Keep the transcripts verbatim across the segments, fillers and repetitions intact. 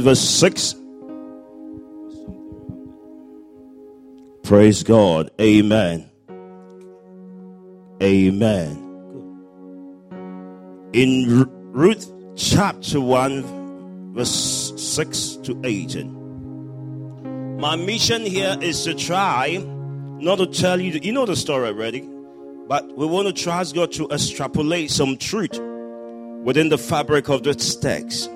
verse six. Praise God. Amen. Amen. In Ruth chapter one, verse six to eighteen. My mission here is to try not to tell you, the, you know the story already, but we want to trust God to extrapolate some truth within the fabric of this text.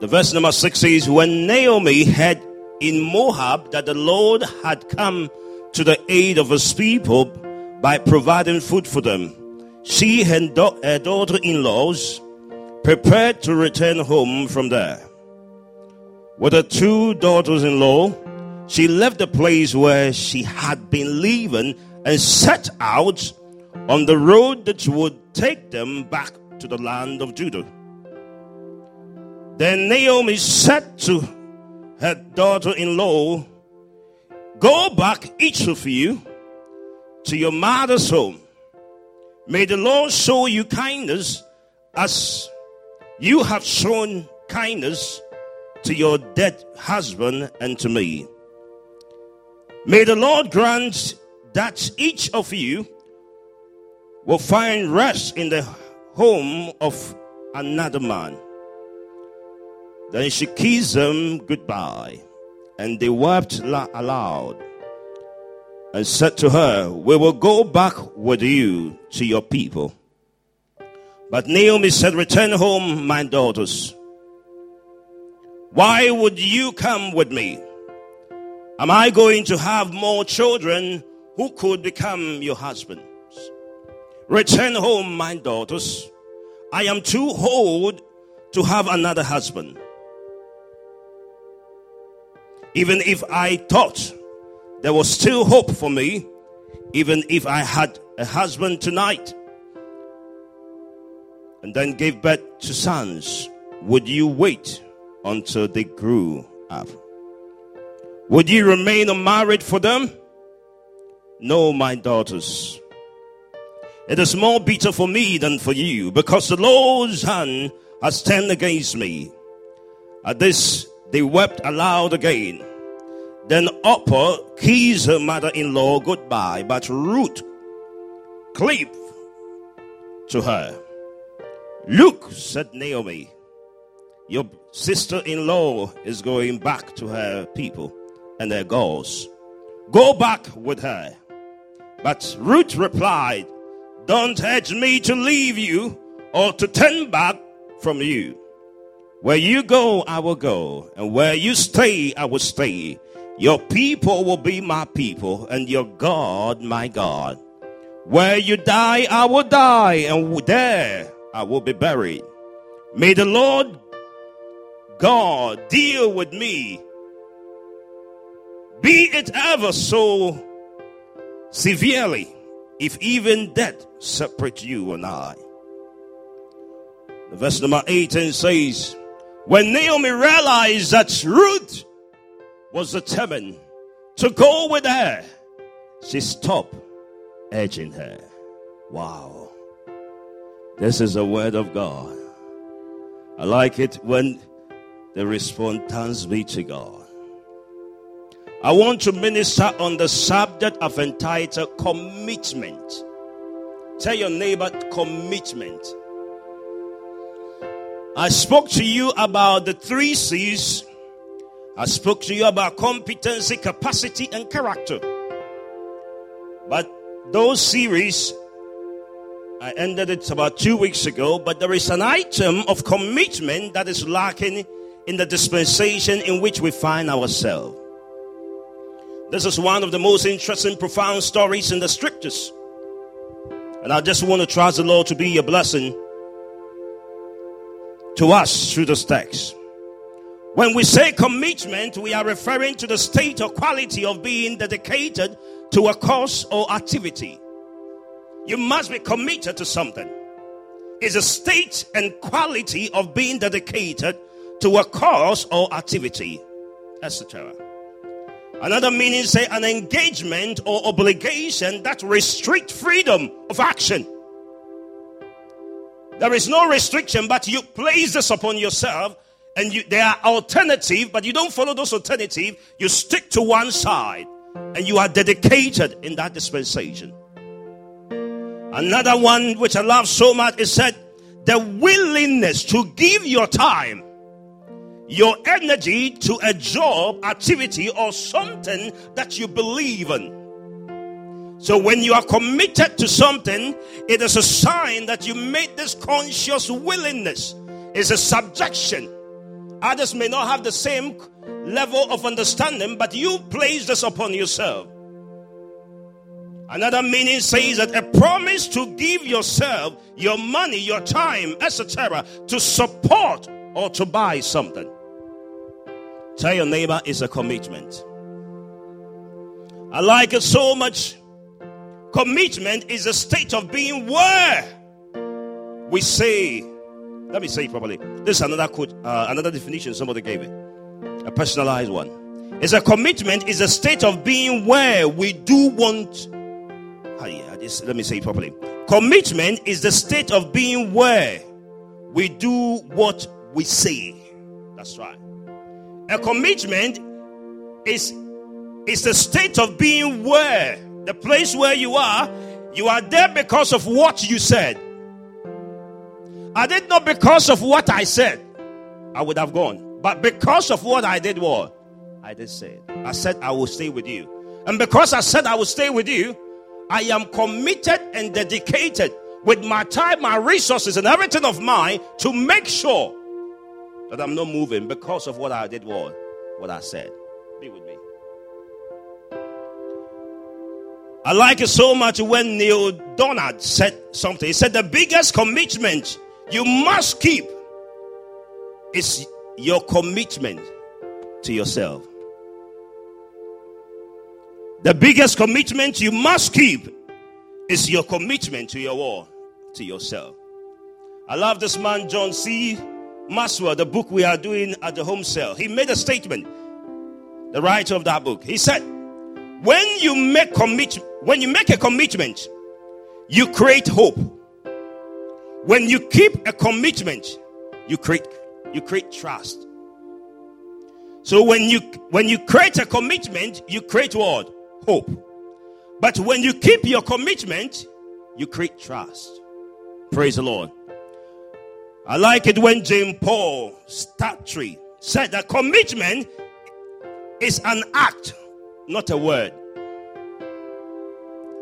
The verse number six says, when Naomi heard in Moab that the Lord had come to the aid of his people by providing food for them, she and do- her daughter-in-laws prepared to return home from there. With her two daughters-in-law, she left the place where she had been living and set out on the road that would take them back to the land of Judah. Then Naomi said to her daughter-in-law, go back, each of you, to your mother's home. May the Lord show you kindness as you have shown kindness to your dead husband and to me. May the Lord grant that each of you will find rest in the home of another man. Then she kissed them goodbye, and they wept aloud and said to her, we will go back with you to your people. But Naomi said, return home, my daughters. Why would you come with me? Am I going to have more children who could become your husbands? Return home, my daughters. I am too old to have another husband. Even if I thought there was still hope for me, even if I had a husband tonight and then gave birth to sons, would you wait until they grew up? Would you remain unmarried for them? No, my daughters. It is more bitter for me than for you, because the Lord's hand has turned against me. At this, they wept aloud again. Then Orpah kissed her mother-in-law goodbye, but Ruth cleaved to her. Look, said Naomi, your sister-in-law is going back to her people and their gods. Go back with her. But Ruth replied, don't urge me to leave you or to turn back from you. Where you go, I will go, and where you stay, I will stay. Your people will be my people, and your God, my God. Where you die, I will die, and there I will be buried. May the Lord God deal with me, be it ever so severely, if even death separates you and I. Verse number eighteen says, when Naomi realized that Ruth was determined to go with her, she stopped urging her. Wow. This is the word of God. I like it when the response turns me to God. I want to minister on the subject of entitled commitment. Tell your neighbor, commitment. I spoke to you about the three C's. I spoke to you about competency, capacity, and character. But those series, I ended it about two weeks ago, but there is an item of commitment that is lacking in the dispensation in which we find ourselves. This is one of the most interesting, profound stories in the scriptures. And I just want to trust the Lord to be a blessing to us through this text. When we say commitment, we are referring to the state or quality of being dedicated to a cause or activity. You must be committed to something. It's a state and quality of being dedicated to a cause or activity, et cetera. Another meaning, say, an engagement or obligation that restricts freedom of action. There is no restriction, but you place this upon yourself, and you, there are alternatives, but you don't follow those alternatives. You stick to one side, and you are dedicated in that dispensation. Another one which I love so much is said, the willingness to give your time, your energy to a job, activity, or something that you believe in. So when you are committed to something, it is a sign that you made this conscious willingness. It's a subjection. Others may not have the same level of understanding, but you place this upon yourself. Another meaning says that a promise to give yourself, your money, your time, et cetera, to support or to buy something. Tell your neighbor it's a commitment. I like it so much. Commitment is a state of being where we say, let me say it properly. This is another quote, uh, another definition somebody gave it, a personalized one. It's a commitment is a state of being where we do want. Oh yeah, this, let me say it properly. Commitment is the state of being where we do what we say. That's right. A commitment is is the state of being where. The place where you are, you are there because of what you said. I did not because of what I said. I would have gone. But because of what I did, what? I did say it. I said I will stay with you. And because I said I will stay with you, I am committed and dedicated with my time, my resources, and everything of mine to make sure that I'm not moving because of what I did, what? What I said. Be with me. I like it so much when Neil Donald said something. He said the biggest commitment you must keep is your commitment to yourself. The biggest commitment you must keep is your commitment to your war, to yourself. I love this man, John C. Maxwell, the book we are doing at the home cell. He made a statement, the writer of that book. He said, when you make commit, when you make a commitment, you create hope. When you keep a commitment, you create you create trust. So when you when you create a commitment, you create what? Hope. But when you keep your commitment, you create trust. Praise the Lord. I like it when Jean Paul Sartre said that commitment is an act, not a word.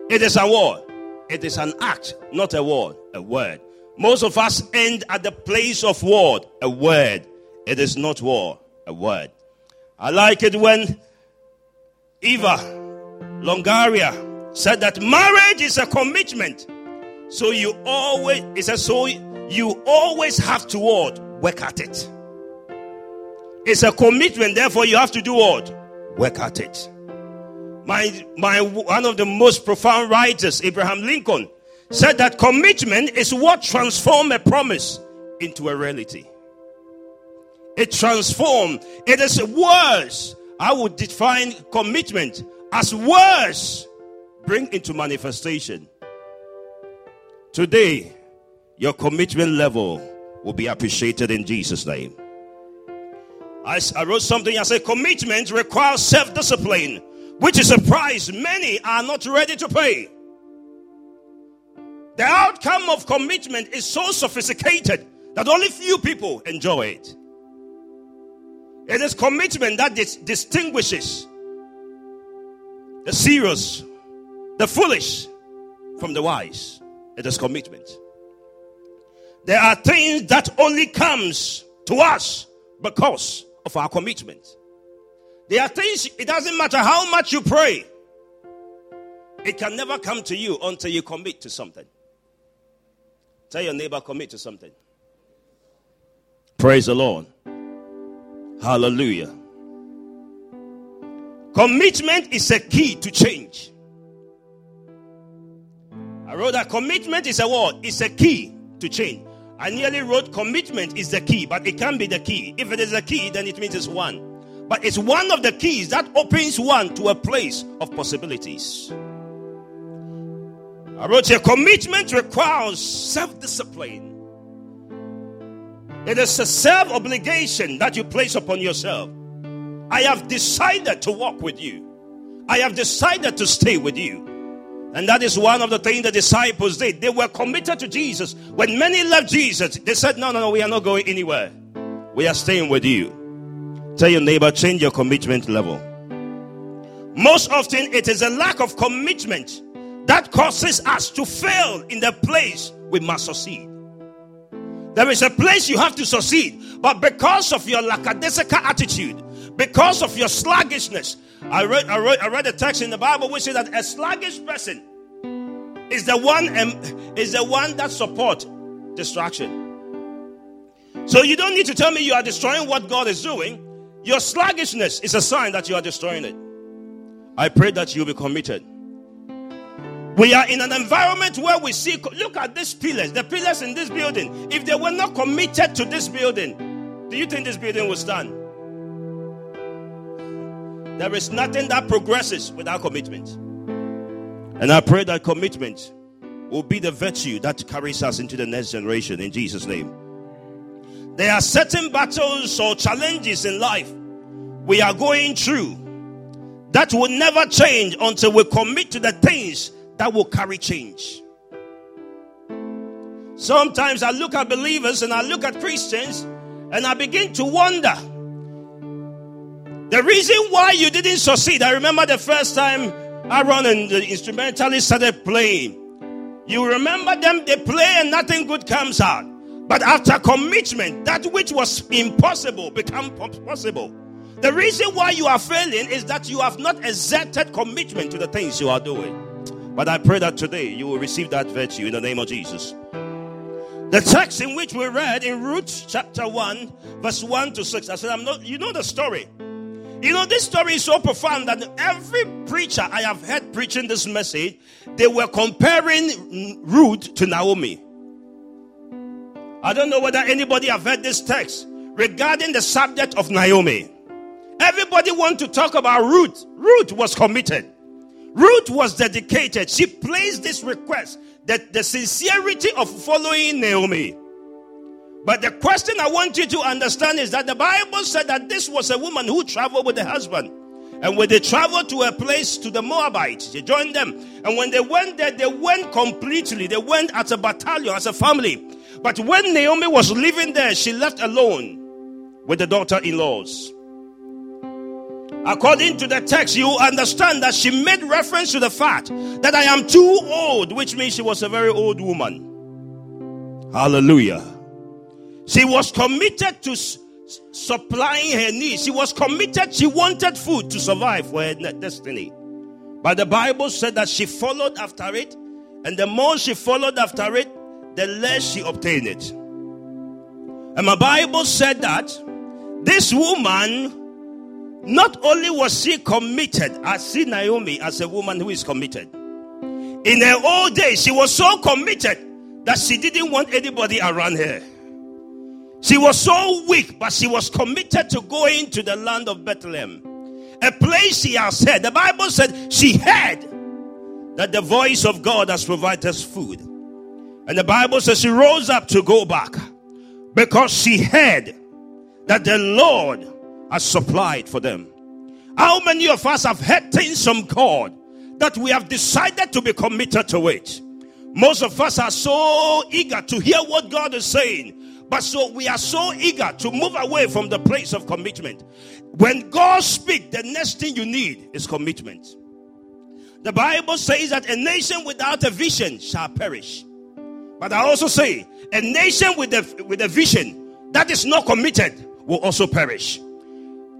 It is a word. It is an act, not a word. A word. Most of us end at the place of word. A word. It is not war. A word. I like it when Eva Longoria said that marriage is a commitment. So you always, it says, so you always have to what? Work at it. It's a commitment. Therefore, you have to do what? Work at it. My, my, one of the most profound writers, Abraham Lincoln, said that commitment is what transforms a promise into a reality. It transforms. It is words. I would define commitment as words bring into manifestation. Today, your commitment level will be appreciated in Jesus' name. I, I wrote something. I said, commitment requires self-discipline, which is a price many are not ready to pay. The outcome of commitment is so sophisticated that only few people enjoy it. It is commitment that dis- distinguishes the serious, the foolish from the wise. It is commitment. There are things that only comes to us because of our commitment. There are things, it doesn't matter how much you pray, it can never come to you until you commit to something. Tell your neighbor, commit to something. Praise the Lord. Hallelujah. Commitment is a key to change. I wrote that commitment is a word, it's a key to change. I nearly wrote commitment is the key, but it can't be the key. If it is a key, then it means it's one. But it's one of the keys that opens one to a place of possibilities. I wrote here, commitment requires self-discipline, It is a self-obligation that you place upon yourself. I have decided to walk with you. I have decided to stay with you. And that is one of the things the disciples did. They were committed to Jesus. When many left Jesus, they said, no, no, no, we are not going anywhere. We are staying with you. Tell your neighbor, change your commitment level. Most often, it is a lack of commitment that causes us to fail in the place we must succeed. There is a place you have to succeed, but because of your lackadaisical attitude, because of your sluggishness, I read, I read, I read a text in the Bible which says that a sluggish person is the one um, is the one that supports distraction. So you don't need to tell me you are destroying what God is doing. Your sluggishness is a sign that you are destroying it. I pray that you be committed. We are in an environment where we see, look at these pillars, the pillars in this building. If they were not committed to this building, do you think this building will stand? There is nothing that progresses without commitment. And I pray that commitment will be the virtue that carries us into the next generation in Jesus' name. There are certain battles or challenges in life we are going through that will never change until we commit to the things that will carry change. Sometimes I look at believers and I look at Christians and I begin to wonder. The reason why you didn't succeed, I remember the first time Aaron and the instrumentalist started playing. You remember them, they play and nothing good comes out. But after commitment, that which was impossible becomes possible. The reason why you are failing is that you have not exerted commitment to the things you are doing. But I pray that today you will receive that virtue in the name of Jesus. The text in which we read in Ruth chapter one, verse one to six, I said, I'm not, you know the story. You know, this story is so profound that every preacher I have heard preaching this message, they were comparing Ruth to Naomi. I don't know whether anybody have heard this text regarding the subject of Naomi. Everybody wants to talk about Ruth. Ruth was committed. Ruth was dedicated. She placed this request that the sincerity of following Naomi. But the question I want you to understand is that the Bible said that this was a woman who traveled with her husband. And when they traveled to a place, to the Moabites, they joined them. And when they went there, they went completely. They went as a battalion, as a family. But when Naomi was living there, she left alone with the daughter-in-laws. According to the text, you understand that she made reference to the fact that I am too old, which means she was a very old woman. Hallelujah. She was committed to s- supplying her needs. She was committed. She wanted food to survive for her destiny. But the Bible said that she followed after it. And the more she followed after it, the less she obtained it. And my Bible said that this woman, not only was she committed. I see Naomi as a woman who is committed. In her old days, she was so committed that she didn't want anybody around her. She was so weak, but she was committed to going to the land of Bethlehem. A place she has heard. The Bible said she heard that the voice of God has provided us food. And the Bible says she rose up to go back because she heard that the Lord has supplied for them. How many of us have heard things from God that we have decided to be committed to it? Most of us are so eager to hear what God is saying. But so we are so eager to move away from the place of commitment. When God speaks, the next thing you need is commitment. The Bible says that a nation without a vision shall perish. But I also say, a nation with a, with a vision that is not committed will also perish.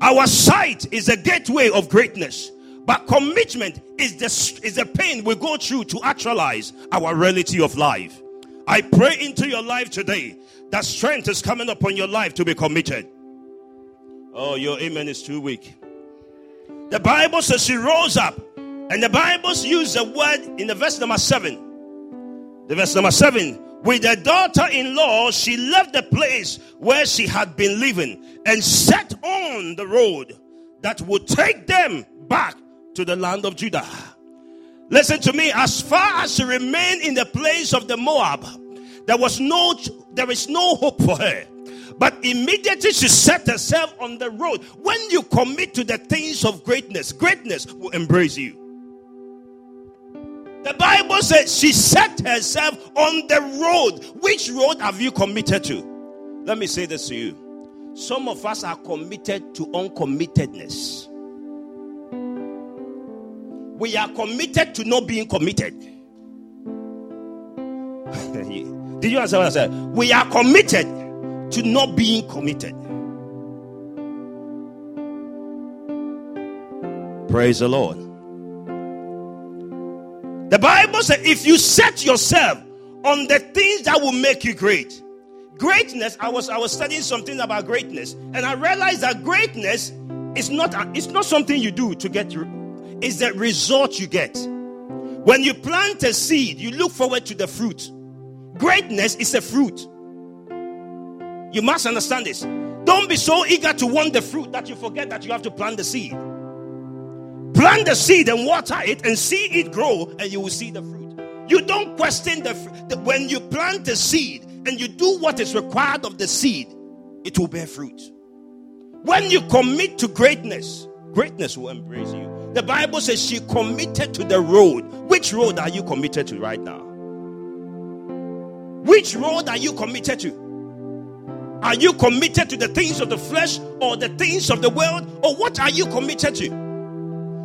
Our sight is the gateway of greatness. But commitment is the, is the pain we go through to actualize our reality of life. I pray into your life today that strength is coming upon your life to be committed. Oh, your amen is too weak. The Bible says she rose up. And the Bible uses the word in the verse number seven. The verse number seven. With her daughter-in-law, she left the place where she had been living and set on the road that would take them back to the land of Judah. Listen to me. As far as she remained in the place of the Moab, there was no, there is no hope for her. But immediately she set herself on the road. When you commit to the things of greatness, greatness will embrace you. The Bible says she set herself on the road. Which road have you committed to? Let me say this to you. Some of us are committed to uncommittedness. We are committed to not being committed. Did you understand what I said? We are committed to not being committed. Praise the Lord. The Bible says if you set yourself on the things that will make you great. Greatness, I was I was studying something about greatness, and I realized that greatness is not it's not something you do to get, it's the result you get. When you plant a seed, you look forward to the fruit. Greatness is a fruit. You must understand this. Don't be so eager to want the fruit that you forget that you have to plant the seed. Plant the seed and water it and see it grow, and you will see the fruit. You don't question the fruit. When you plant the seed and you do what is required of the seed, it will bear fruit. When you commit to greatness, greatness will embrace you. The Bible says she committed to the road. Which road are you committed to right now? Which road are you committed to? Are you committed to the things of the flesh or the things of the world? Or what are you committed to?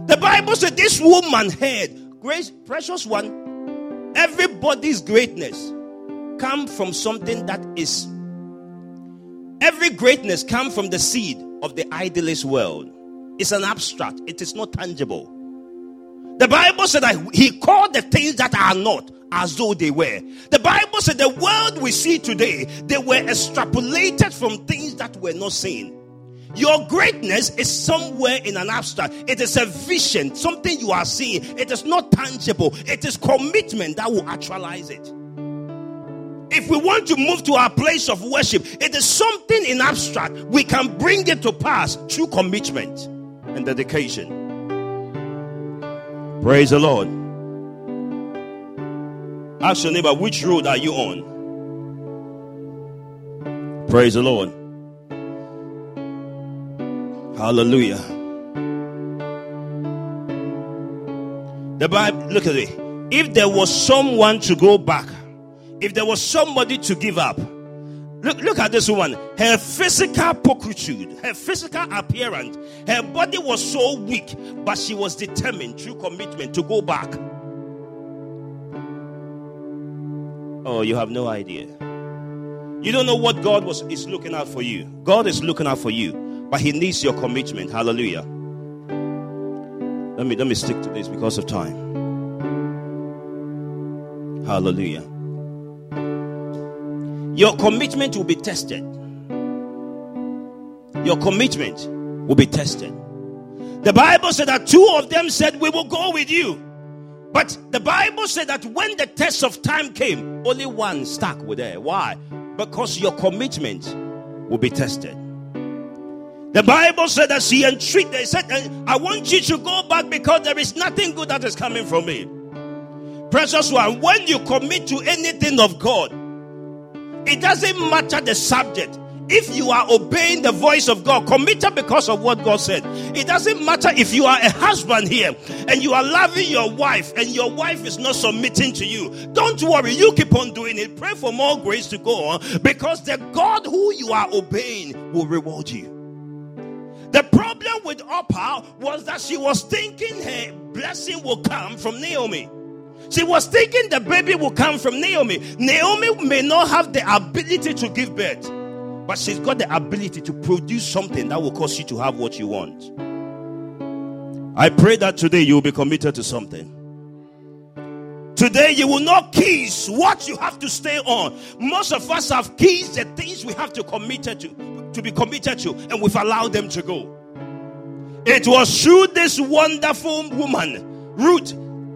The Bible said this woman heard, grace, precious one, everybody's greatness comes from something that is. Every greatness comes from the seed of the idolist world. It's an abstract. It is not tangible. The Bible said that he called the things that are not as though they were. The Bible said the world we see today, they were extrapolated from things that were not seen. Your greatness is somewhere in an abstract. It is a vision, something you are seeing. It is not tangible. It is commitment that will actualize it. If we want to move to our place of worship, it is something in abstract. We can bring it to pass through commitment and dedication. Praise the Lord. Ask your neighbor, which road are you on? Praise the Lord. Hallelujah. The Bible, look at it. If there was someone to go back, if there was somebody to give up, look, look at this woman. Her physical pulchritude, her physical appearance, her body was so weak, but she was determined through commitment to go back. Oh, you have no idea. You don't know what God was is looking out for you. God is looking out for you, but He needs your commitment. Hallelujah. Let me let me stick to this because of time. Hallelujah. Your commitment will be tested. Your commitment will be tested. The Bible said that two of them said, "We will go with you." But the Bible said that when the test of time came, only one stuck with her. Why? Because your commitment will be tested. The Bible said that she entreated, they said, "I want you to go back because there is nothing good that is coming from me." Precious one, when you commit to anything of God, it doesn't matter the subject. If you are obeying the voice of God, committed because of what God said. It doesn't matter if you are a husband here and you are loving your wife and your wife is not submitting to you. Don't worry, you keep on doing it. Pray for more grace to go on, because the God who you are obeying will reward you. The problem with Orpah was that she was thinking her blessing will come from Naomi. She was thinking the baby will come from Naomi. Naomi may not have the ability to give birth, but she's got the ability to produce something that will cause you to have what you want. I pray that today you will be committed to something. Today you will not kiss what you have to stay on. Most of us have kissed the things we have to commit to, to be committed to, and we've allowed them to go. It was through this wonderful woman, Ruth,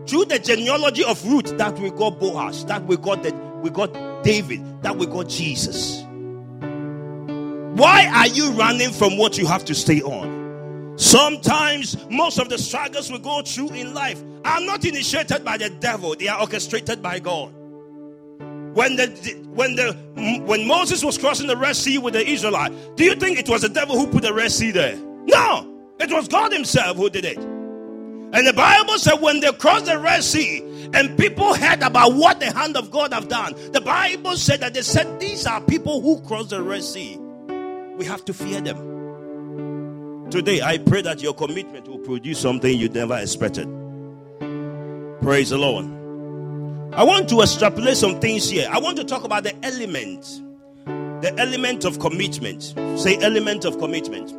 through the genealogy of Ruth, that we got Boaz, that we got that we got David, that we got Jesus. Why are you running from what you have to stay on? Sometimes most of the struggles we go through in life are not initiated by the devil. They are orchestrated by God. when the when the when Moses was crossing the Red Sea with the Israelites, do you think it was the devil who put the Red Sea there? No, it was God himself who did it. And the Bible said when they crossed the Red Sea and people heard about what the hand of God have done, the Bible said that they said, these are people who crossed the Red Sea. We have to fear them. Today, I pray that your commitment will produce something you never expected. Praise the Lord. I want to extrapolate some things here. I want to talk about the element. The element of commitment. Say element of commitment.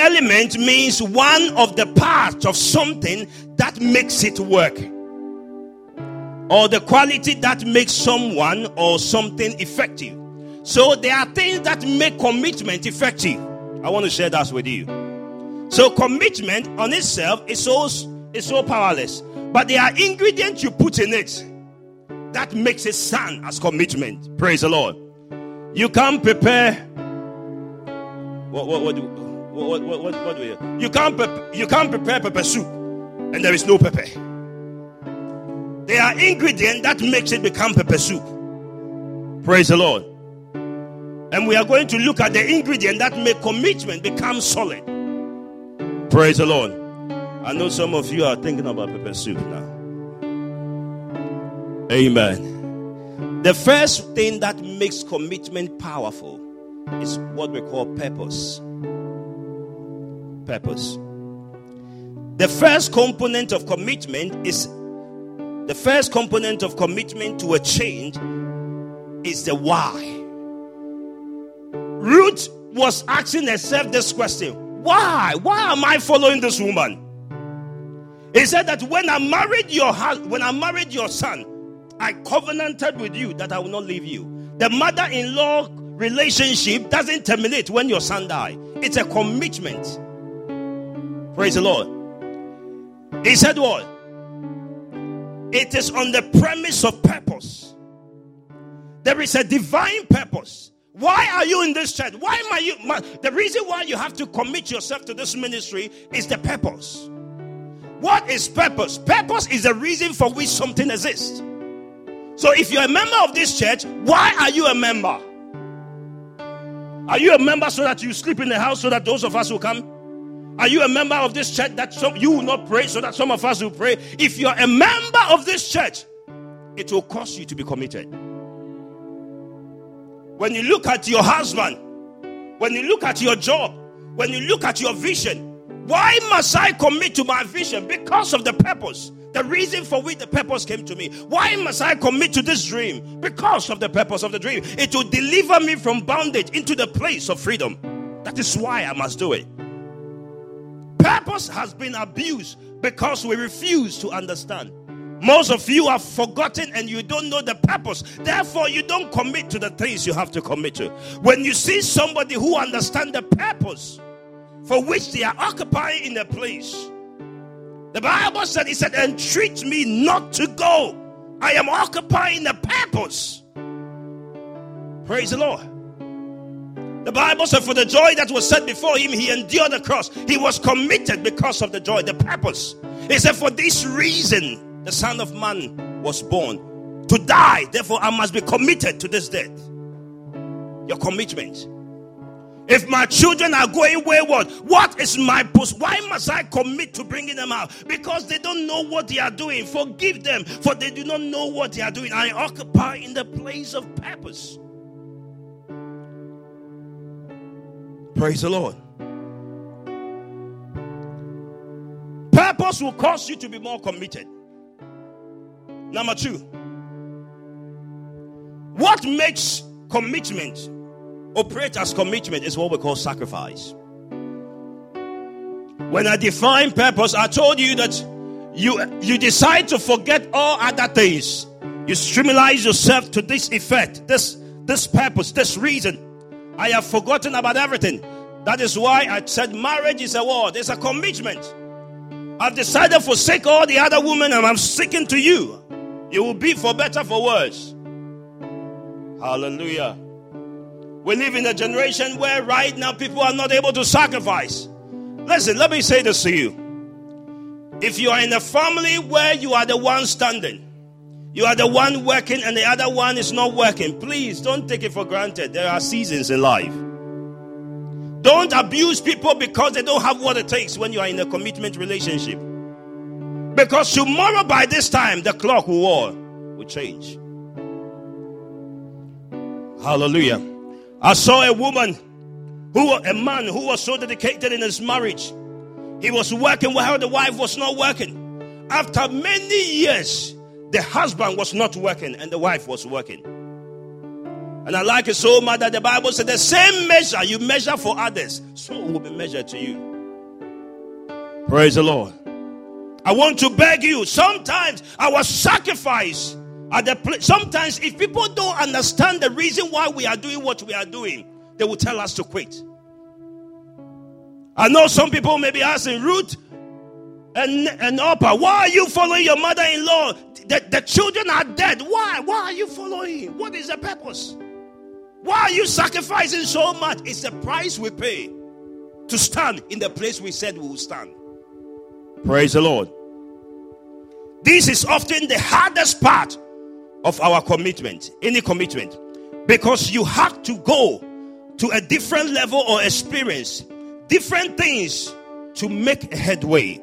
Element means one of the parts of something that makes it work, or the quality that makes someone or something effective. So there are things that make commitment effective. I want to share that with you. So commitment on itself is so, is so powerless, but there are ingredients you put in it that makes it sound as commitment. Praise the Lord. You can't prepare. What what what? Do, What, what, what, what do you, you can't prepare, you can't prepare pepper soup and there is no pepper. There are ingredients that makes it become pepper soup. Praise the Lord. And we are going to look at the ingredient that make commitment become solid. Praise the Lord. I know some of you are thinking about pepper soup now. Amen. The first thing that makes commitment powerful is what we call purpose. Purpose. The first component of commitment is the first component of commitment to a change is the why. Ruth was asking herself this question: why? Why am I following this woman? He said that when I married your husband, when I married your son, I covenanted with you that I will not leave you. The mother-in-law relationship doesn't terminate when your son dies. It's a commitment. Praise the Lord. He said what? It is on the premise of purpose. There is a divine purpose. Why are you in this church? Why am I? You? My, the reason why you have to commit yourself to this ministry is the purpose. What is purpose? Purpose is the reason for which something exists. So if you're a member of this church, why are you a member? Are you a member so that you sleep in the house so that those of us who come? Are you a member of this church that some you will not pray so that some of us will pray? If you are a member of this church, it will cost you to be committed. When you look at your husband, when you look at your job, when you look at your vision, why must I commit to my vision? Because of the purpose, the reason for which the purpose came to me. Why must I commit to this dream? Because of the purpose of the dream. It will deliver me from bondage into the place of freedom. That is why I must do it. Purpose has been abused because we refuse to understand. Most of you have forgotten and you don't know the purpose. Therefore, you don't commit to the things you have to commit to. When you see somebody who understands the purpose for which they are occupying in a place, the Bible said, he said, entreat me not to go. I am occupying the purpose. Praise the Lord. The Bible said for the joy that was set before him, he endured the cross. He was committed because of the joy, the purpose. He said for this reason, the Son of Man was born to die. Therefore, I must be committed to this death. Your commitment. If my children are going wayward, what is my post? Why must I commit to bringing them out? Because they don't know what they are doing. Forgive them, for they do not know what they are doing. I occupy in the place of purpose. Praise the Lord. Purpose will cause you to be more committed. Number two, what makes commitment operate as commitment is what we call sacrifice. When I define purpose, I told you that you, you decide to forget all other things. You streamline yourself to this effect, this, this purpose, this reason. I have forgotten about everything. That is why I said marriage is a word. It's a commitment. I've decided to forsake all the other women and I'm sticking to you. It will be for better, for worse. Hallelujah. We live in a generation where right now people are not able to sacrifice. Listen, let me say this to you. If you are in a family where you are the one standing, You are the one working and the other one is not working. Please don't take it for granted. There are seasons in life. Don't abuse people because they don't have what it takes when you are in a commitment relationship. Because tomorrow by this time, the clock will, all, will change. Hallelujah. I saw a woman, who a man who was so dedicated in his marriage. He was working while the wife was not working. After many years, the husband was not working and the wife was working. And I like it so much that the Bible said the same measure you measure for others, so will be measured to you. Praise the Lord. I want to beg you, sometimes our sacrifice at the place, sometimes if people don't understand the reason why we are doing what we are doing, they will tell us to quit. I know some people may be asking, Ruth and, and Orpah, why are you following your mother-in-law? The, the children are dead. Why? Why are you following? What is the purpose? Why are you sacrificing so much? It's the price we pay to stand in the place we said we will stand. Praise the Lord. This is often the hardest part of our commitment, any commitment, because you have to go to a different level or experience different things to make headway.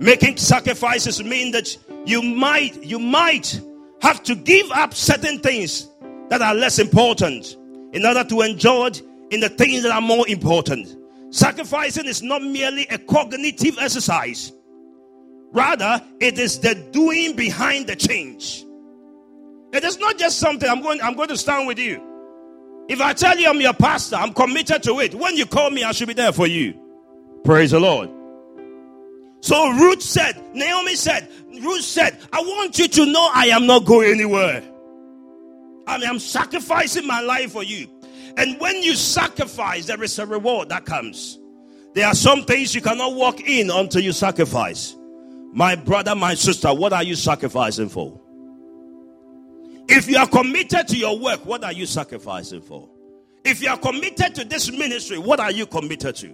Making sacrifices mean that you might you might have to give up certain things that are less important in order to indulge in the things that are more important. Sacrificing is not merely a cognitive exercise. Rather, it is the doing behind the change. It is not just something, I'm going, I'm going to stand with you. If I tell you I'm your pastor, I'm committed to it. When you call me, I should be there for you. Praise the Lord. So Ruth said, Naomi said, Ruth said, I want you to know I am not going anywhere. I am sacrificing my life for you. And when you sacrifice, there is a reward that comes. There are some things you cannot walk in until you sacrifice. My brother, my sister, what are you sacrificing for? If you are committed to your work, what are you sacrificing for? If you are committed to this ministry, what are you committed to?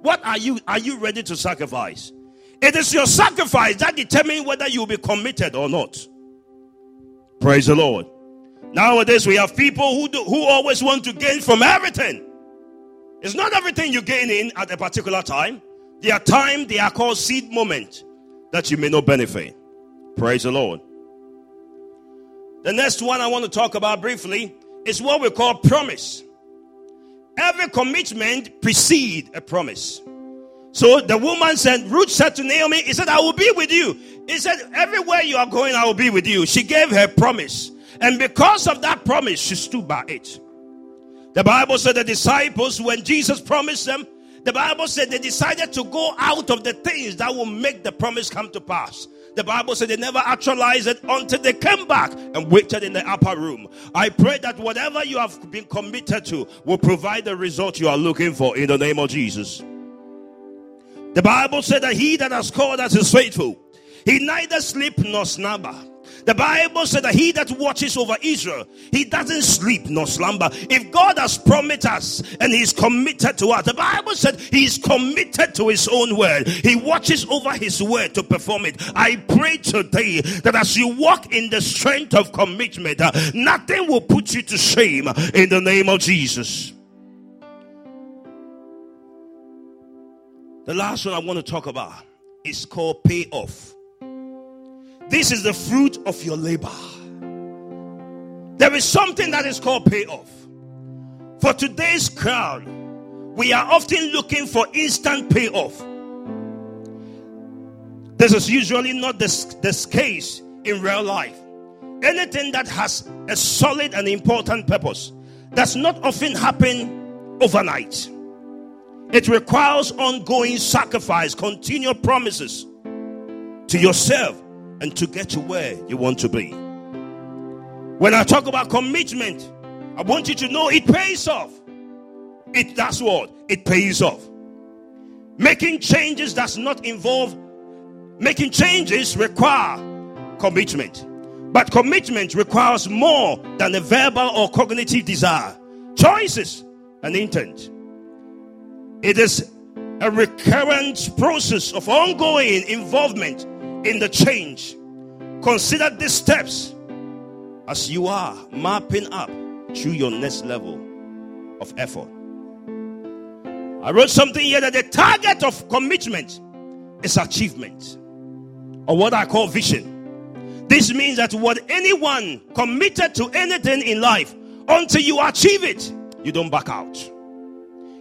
What are you, are you ready to sacrifice? It is your sacrifice that determines whether you will be committed or not. Praise the Lord. Nowadays, we have people who do, who always want to gain from everything. It's not everything you gain in at a particular time. There are times they are called seed moments that you may not benefit. Praise the Lord. The next one I want to talk about briefly is what we call promise. Every commitment precedes a promise. So the woman said, Ruth said to Naomi, he said, I will be with you. He said, everywhere you are going, I will be with you. She gave her promise. And because of that promise, she stood by it. The Bible said the disciples, when Jesus promised them, the Bible said they decided to go out of the things that will make the promise come to pass. The Bible said they never actualized it until they came back and waited in the upper room. I pray that whatever you have been committed to will provide the result you are looking for in the name of Jesus. The Bible said that he that has called us is faithful. He neither sleep nor slumber. The Bible said that he that watches over Israel, he doesn't sleep nor slumber. If God has promised us and he is committed to us, the Bible said he is committed to his own word. He watches over his word to perform it. I pray today that as you walk in the strength of commitment, uh, nothing will put you to shame in the name of Jesus. The last one I want to talk about is called payoff. This is the fruit of your labor. There is something that is called payoff. For today's crowd, we are often looking for instant payoff. This is usually not the, the case in real life. Anything that has a solid and important purpose does not often happen overnight. It requires ongoing sacrifice, continual promises to yourself and to get to where you want to be. When I talk about commitment, I want you to know it pays off. It does what? It pays off. Making changes does not involve, making changes require commitment. But commitment requires more than a verbal or cognitive desire, choices and intent. It is a recurrent process of ongoing involvement in the change. Consider these steps as you are mapping up to your next level of effort. I wrote something here that the target of commitment is achievement, or what I call vision. This means that what anyone committed to anything in life, until you achieve it, you don't back out.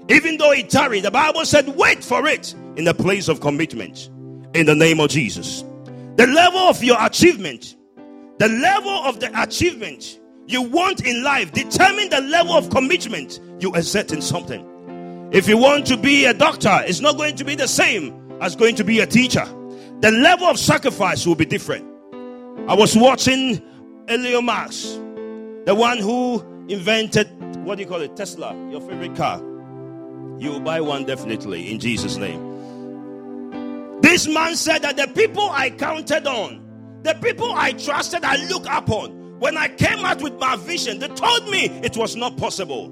Even though it tarried, the Bible said, wait for it in the place of commitment, in the name of Jesus. The level of your achievement, the level of the achievement you want in life, determine the level of commitment you exert in something. If you want to be a doctor, it's not going to be the same as going to be a teacher. The level of sacrifice will be different. I was watching Elon Musk, the one who invented, what do you call it, Tesla, your favorite car. You will buy one definitely in Jesus' name. This man said that the people I counted on, the people I trusted, I look upon, when I came out with my vision, they told me it was not possible.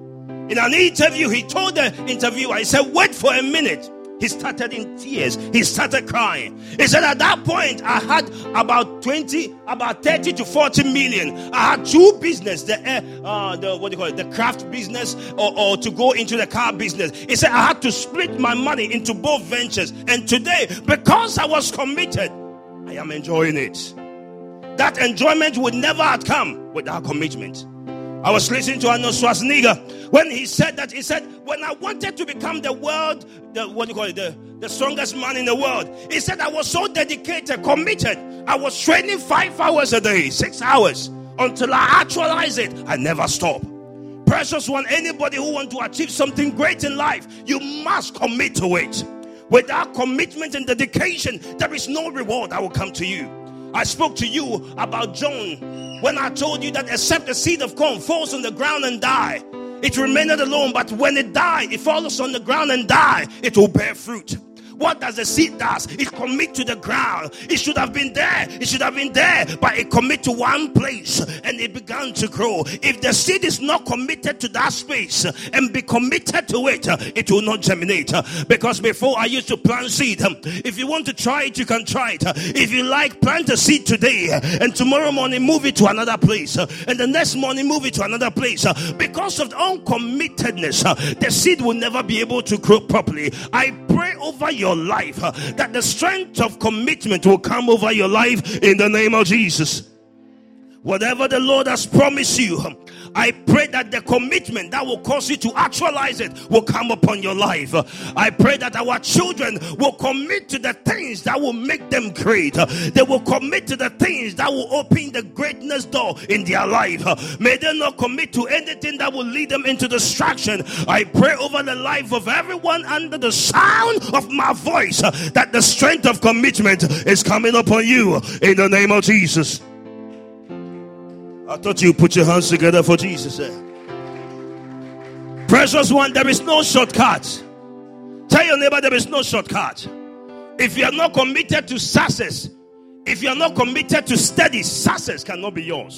In an interview, he told the interviewer, he said, wait for a minute. He started in tears. He started crying. He said, at that point, I had about twenty, about thirty to forty million. I had two businesses, the, uh, the what do you call it, the craft business or, or to go into the car business. He said, I had to split my money into both ventures. And today, because I was committed, I am enjoying it. That enjoyment would never have come without commitment. I was listening to Arnold Schwarzenegger when he said that, he said, when I wanted to become the world, the, what do you call it, the, the strongest man in the world, he said, I was so dedicated, committed. I was training five hours a day, six hours, until I actualize it. I never stop. Precious one, anybody who wants to achieve something great in life, you must commit to it. Without commitment and dedication, there is no reward that will come to you. I spoke to you about John when I told you that except the seed of corn falls on the ground and die, it remaineth alone, but when it die, it falls on the ground and die, it will bear fruit. What does the seed does? It commit to the ground. It should have been there. It should have been there, but it commit to one place and it began to grow. If the seed is not committed to that space and be committed to it, it will not germinate. Because before I used to plant seed. If you want to try it, you can try it. If you like, plant a seed today and tomorrow morning move it to another place and the next morning move it to another place. Because of the uncommittedness, the seed will never be able to grow properly. I pray over your life uh, that the strength of commitment will come over your life in the name of Jesus. Whatever the Lord has promised you, um, I pray that the commitment that will cause you to actualize it will come upon your life. I pray that our children will commit to the things that will make them great. They will commit to the things that will open the greatness door in their life. May they not commit to anything that will lead them into destruction. I pray over the life of everyone under the sound of my voice that the strength of commitment is coming upon you in the name of Jesus. I thought you put your hands together for Jesus. Eh? Precious one, there is no shortcut. Tell your neighbor there is no shortcut. If you are not committed to success, if you are not committed to study, success cannot be yours.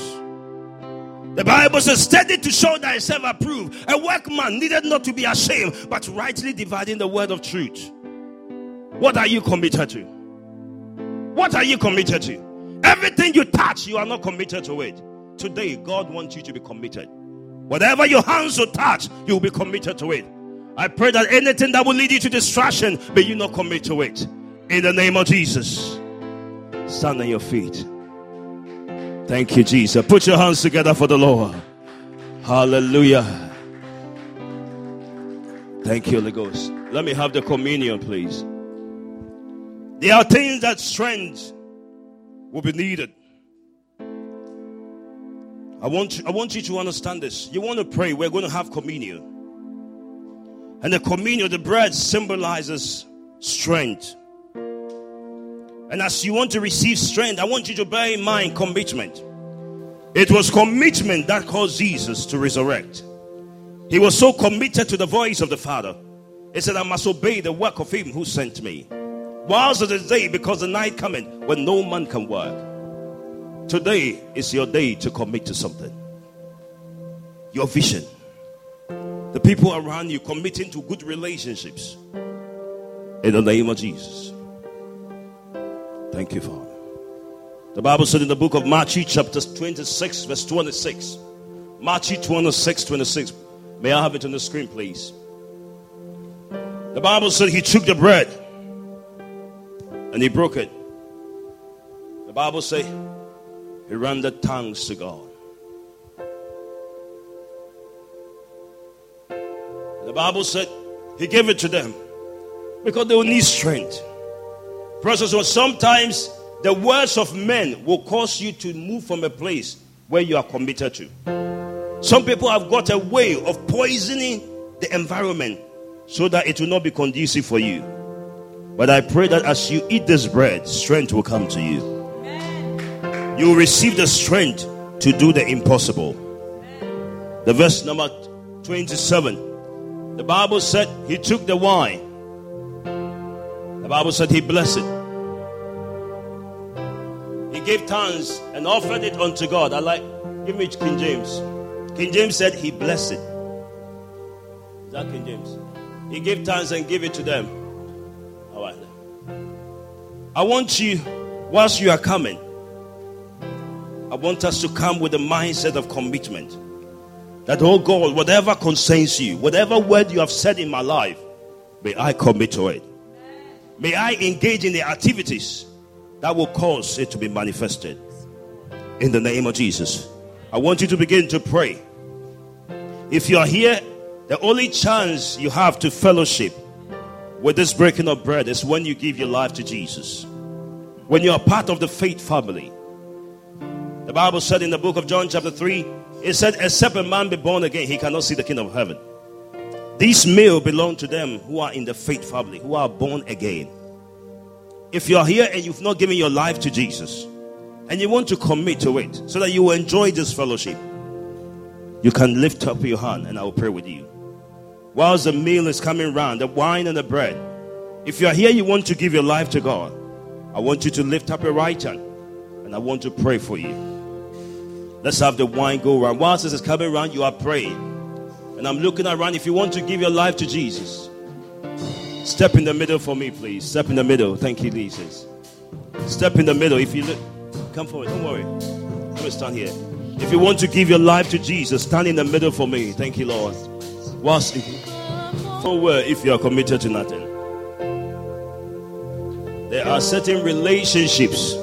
The Bible says, study to show thyself approved. A workman needed not to be ashamed, but rightly dividing the word of truth. What are you committed to? What are you committed to? Everything you touch, you are not committed to it. Today, God wants you to be committed. Whatever your hands will touch, you will be committed to it. I pray that anything that will lead you to distraction, may you not commit to it. In the name of Jesus. Stand on your feet. Thank you, Jesus. Put your hands together for the Lord. Hallelujah. Thank you, Holy Ghost. Let me have the communion, please. There are things that strength will be needed. I want, you, I want you to understand this. You want to pray, we're going to have communion. And the communion, the bread symbolizes strength. And as you want to receive strength, I want you to bear in mind commitment. It was commitment that caused Jesus to resurrect. He was so committed to the voice of the Father. He said, I must obey the work of him who sent me. Whilst of the day, because the night cometh when no man can work. Today is your day to commit to something. Your vision. The people around you committing to good relationships. In the name of Jesus. Thank you, Father. The Bible said in the book of Matthew chapter twenty-six verse twenty-six. Matthew twenty-six, twenty-six. May I have it on the screen, please? The Bible said he took the bread and he broke it. The Bible said he rendered thanks to God. The Bible said he gave it to them because they will need strength. Process was sometimes the words of men will cause you to move from a place where you are committed to. Some people have got a way of poisoning the environment so that it will not be conducive for you. But I pray that as you eat this bread, strength will come to you. Amen. You will receive the strength to do the impossible. Amen. The verse number twenty-seven. The Bible said he took the wine. The Bible said he blessed it. He gave thanks and offered it unto God. I like, give me King James. King James said he blessed it. Is that King James? He gave thanks and gave it to them. All right. I want you, whilst you are coming, I want us to come with a mindset of commitment. That, oh God, whatever concerns you, whatever word you have said in my life, may I commit to it. May I engage in the activities that will cause it to be manifested. In the name of Jesus. I want you to begin to pray. If you are here, the only chance you have to fellowship with this breaking of bread is when you give your life to Jesus. When you are part of the faith family. The Bible said in the book of John chapter three, it said, except a man be born again, he cannot see the kingdom of heaven. These meal belong to them who are in the faith family, who are born again. If you are here and you've not given your life to Jesus and you want to commit to it so that you will enjoy this fellowship, you can lift up your hand and I will pray with you. Whilst the meal is coming round, the wine and the bread, if you are here, you want to give your life to God, I want you to lift up your right hand and I want to pray for you. Let's have the wine go round. Whilst this is coming round, you are praying. And I'm looking around. If you want to give your life to Jesus, step in the middle for me, please. Step in the middle. Thank you, Jesus. Step in the middle. If you look, come forward. Don't worry. I'm going to stand here. If you want to give your life to Jesus, stand in the middle for me. Thank you, Lord. Whilst forward if you are committed to nothing. There are certain relationships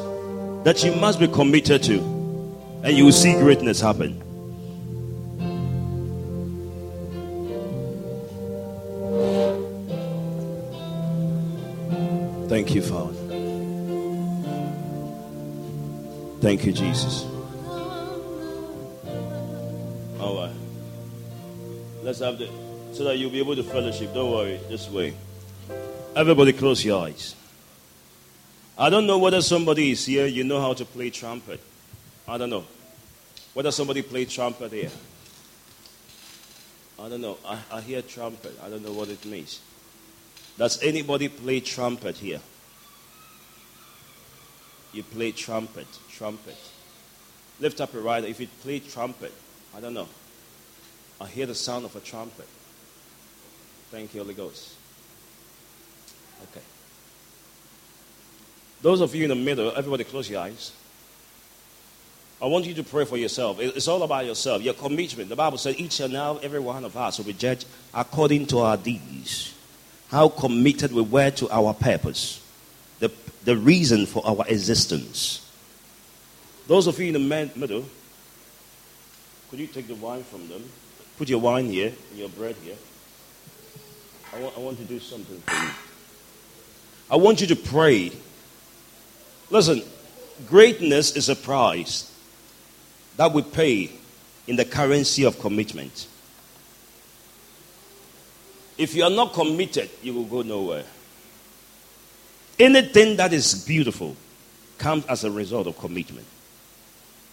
that you must be committed to, and you will see greatness happen. Thank you, Father. Thank you, Jesus. All right. Let's have the... so that you'll be able to fellowship. Don't worry. This way. Everybody close your eyes. I don't know whether somebody is here. You know how to play trumpet. I don't know. Whether somebody played trumpet here. I don't know. I, I hear trumpet. I don't know what it means. Does anybody play trumpet here? You play trumpet, trumpet. Lift up your right. If you play trumpet, I don't know. I hear the sound of a trumpet. Thank you, Holy Ghost. Okay. Those of you in the middle, everybody close your eyes. I want you to pray for yourself. It's all about yourself, your commitment. The Bible said, each and every one of us will be judged according to our deeds. How committed we were to our purpose, the, the reason for our existence. Those of you in the man, middle, could you take the wine from them? Put your wine here and your bread here. I want, I want to do something for you. I want you to pray. Listen, greatness is a price that we pay in the currency of commitment. If you are not committed, you will go nowhere. Anything that is beautiful comes as a result of commitment.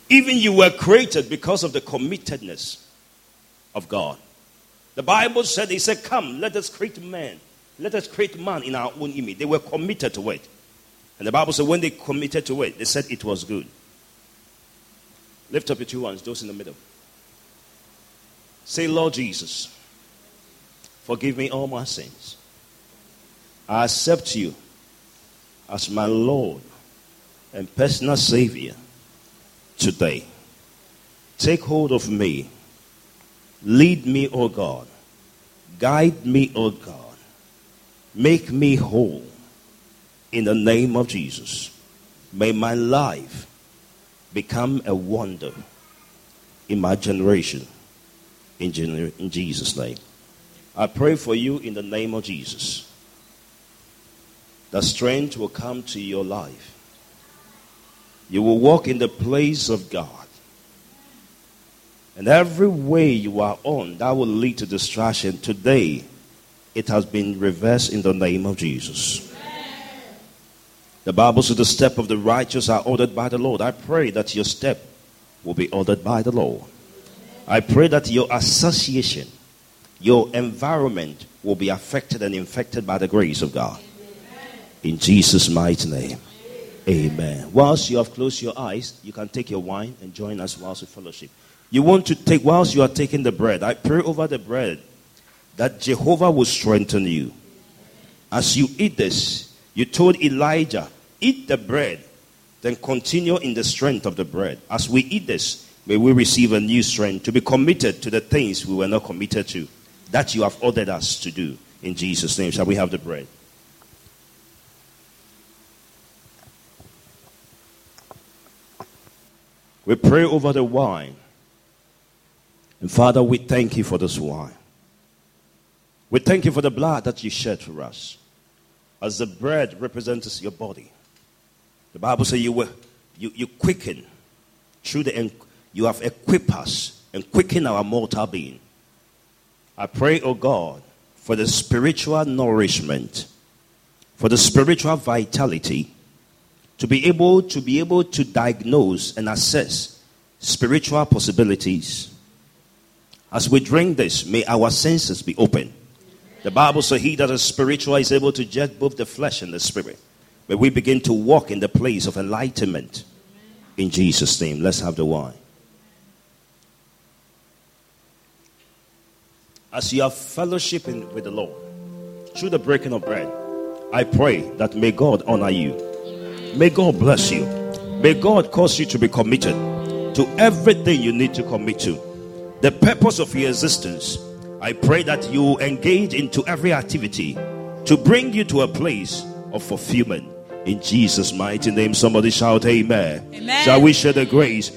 Even you were created because of the committedness of God. The Bible said, he said, come, let us create man. Let us create man in our own image. They were committed to it. And the Bible said, when they committed to it, they said it was good. Lift up your two hands, those in the middle. Say, Lord Jesus, forgive me all my sins. I accept you as my Lord and personal Savior today. Take hold of me. Lead me, O God. Guide me, O God. Make me whole. In the name of Jesus. May my life become a wonder in my generation. In, gener- in Jesus' name. I pray for you in the name of Jesus. The strength will come to your life. You will walk in the place of God. And every way you are on, that will lead to distraction. Today, it has been reversed in the name of Jesus. The Bible says the steps of the righteous are ordered by the Lord. I pray that your step will be ordered by the Lord. I pray that your association, your environment will be affected and infected by the grace of God. In Jesus' mighty name. Amen. Whilst you have closed your eyes, you can take your wine and join us whilst we fellowship. You want to take, whilst you are taking the bread, I pray over the bread that Jehovah will strengthen you. As you eat this, you told Elijah, eat the bread, then continue in the strength of the bread. As we eat this, may we receive a new strength to be committed to the things we were not committed to, that you have ordered us to do. In Jesus' name, shall we have the bread? We pray over the wine. And Father, we thank you for this wine. We thank you for the blood that you shed for us. As the bread represents your body. The Bible says you were, you, you quicken through the encouragement. You have equipped us and quickened our mortal being. I pray, O God, for the spiritual nourishment, for the spiritual vitality, to be able to be able to diagnose and assess spiritual possibilities. As we drink this, may our senses be open. The Bible says, "He that is spiritual is able to judge both the flesh and the spirit." May we begin to walk in the place of enlightenment. In Jesus' name, let's have the wine. As you are fellowshipping with the Lord, through the breaking of bread, I pray that may God honor you. May God bless you. May God cause you to be committed to everything you need to commit to. The purpose of your existence, I pray that you engage into every activity to bring you to a place of fulfillment. In Jesus' mighty name, somebody shout amen. Amen. Shall we share the grace?